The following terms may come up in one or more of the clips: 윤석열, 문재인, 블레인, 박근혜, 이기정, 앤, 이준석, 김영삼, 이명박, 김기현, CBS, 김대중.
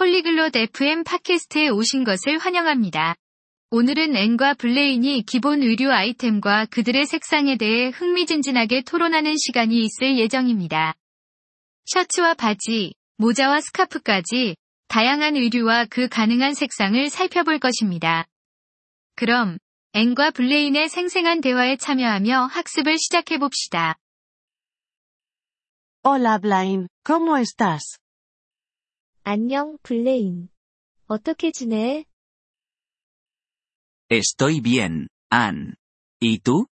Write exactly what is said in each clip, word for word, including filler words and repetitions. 폴리글롯 에프엠 팟캐스트에 오신 것을 환영합니다. 오늘은 앤과 블레인이 기본 의류 아이템과 그들의 색상에 대해 흥미진진하게 토론하는 시간이 있을 예정입니다. 셔츠와 바지, 모자와 스카프까지 다양한 의류와 그 가능한 색상을 살펴볼 것입니다. 그럼 앤과 블레인의 생생한 대화에 참여하며 학습을 시작해봅시다. Hola Blaine, ¿cómo estás? 안녕, 블레인. 어떻게 지내? Estoy bien, Ann. ¿Y tú?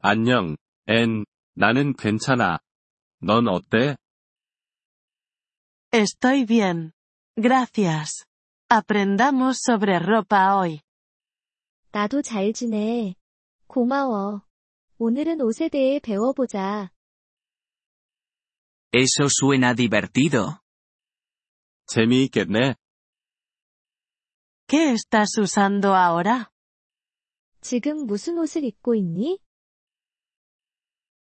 안녕, 앤. 나는 괜찮아. 넌 어때? Estoy bien. Gracias. Aprendamos sobre ropa hoy. 나도 잘 지내. 고마워. 오늘은 옷에 대해 배워보자. Eso suena divertido. 재미있겠네. ¿Qué estás usando ahora? 지금 무슨 옷을 입고 있니?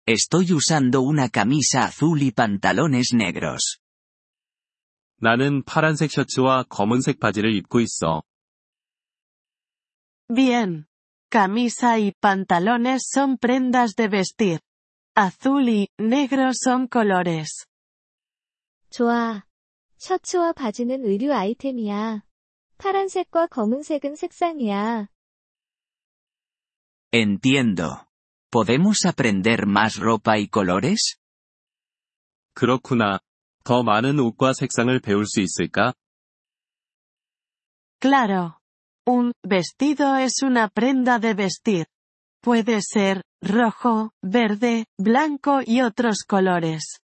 Estoy usando una camisa azul y pantalones negros. 나는 파란색 셔츠와 검은색 바지를 입고 있어. Bien. Camisa y pantalones son prendas de vestir. Azul y negro son colores. 좋아. 셔츠와 바지는 의류 아이템이야. 파란색과 검은색은 색상이야. Entiendo. ¿Podemos aprender más ropa y colores? 그렇구나. 더 많은 옷과 색상을 배울 수 있을까? Claro. Un vestido es una prenda de vestir. Puede ser rojo, verde, blanco y otros colores.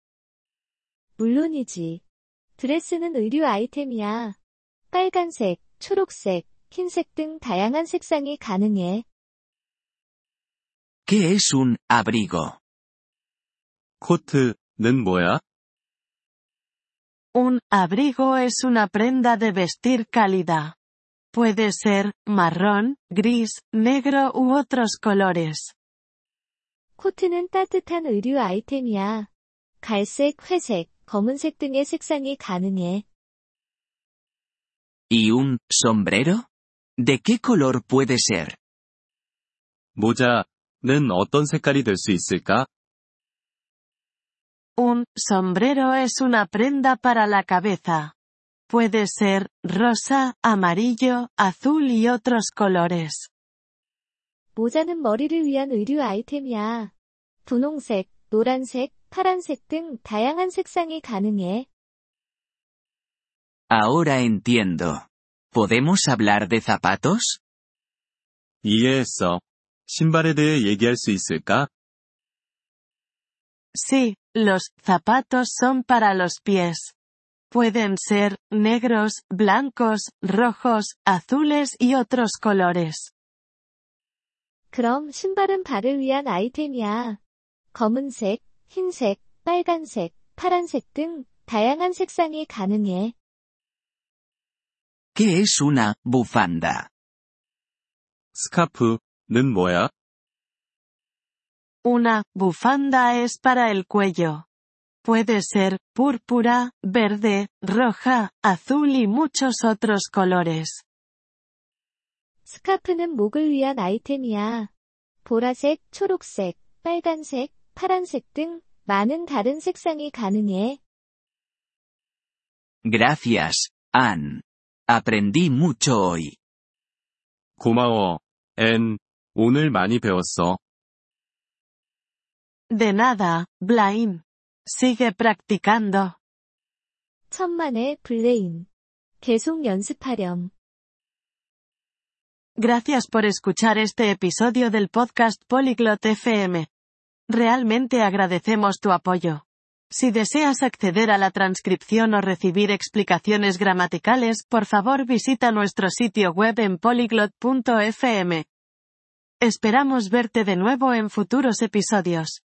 물론이지. 드레스는 의류 아이템이야. 빨간색, 초록색, 흰색 등 다양한 색상이 가능해. ¿Qué es un abrigo? 코트는 뭐야? Un abrigo es una prenda de vestir cálida. Puede ser marrón, gris, negro u otros colores. 코트는 따뜻한 의류 아이템이야. 갈색, 회색, 검은색 등의 색상이 가능해. ¿Y un sombrero? ¿De qué color puede ser? 모자는 어떤 색깔이 될 수 있을까? Un sombrero es una prenda para la cabeza. Puede ser rosa, amarillo, azul y otros colores. 모자는 머리를 위한 의류 아이템이야. 분홍색, 노란색, 파란색 등 다양한 색상이 가능해. Ahora entiendo. ¿Podemos hablar de zapatos? 이해했어. 신발에 대해 얘기할 수 있을까? Sí, los zapatos son para los pies. Pueden ser negros, blancos, rojos, azules y otros colores. 그럼 신발은 발을 위한 아이템이야. 검은색, 흰색, 빨간색, 파란색 등 다양한 색상이 가능해. ¿Qué es una bufanda? 스카프는 뭐야? Una bufanda es para el cuello. Puede ser púrpura, verde, roja, azul y muchos otros colores. 스카프는 목을 위한 아이템이야. 보라색, 초록색, 빨간색, 파란색 등 많은 다른 색상이 가능해. Gracias, Ann. Aprendí mucho hoy. 고마워, 앤. 오늘 많이 배웠어. De nada, Blaine. Sigue practicando. 천만에, 블레인. 계속 연습하렴. Gracias por escuchar este episodio del podcast Polyglot 에프엠. Realmente agradecemos tu apoyo. Si deseas acceder a la transcripción o recibir explicaciones gramaticales, por favor visita nuestro sitio web en polyglot punto efe eme. Esperamos verte de nuevo en futuros episodios.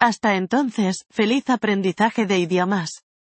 Hasta entonces, feliz aprendizaje de idiomas.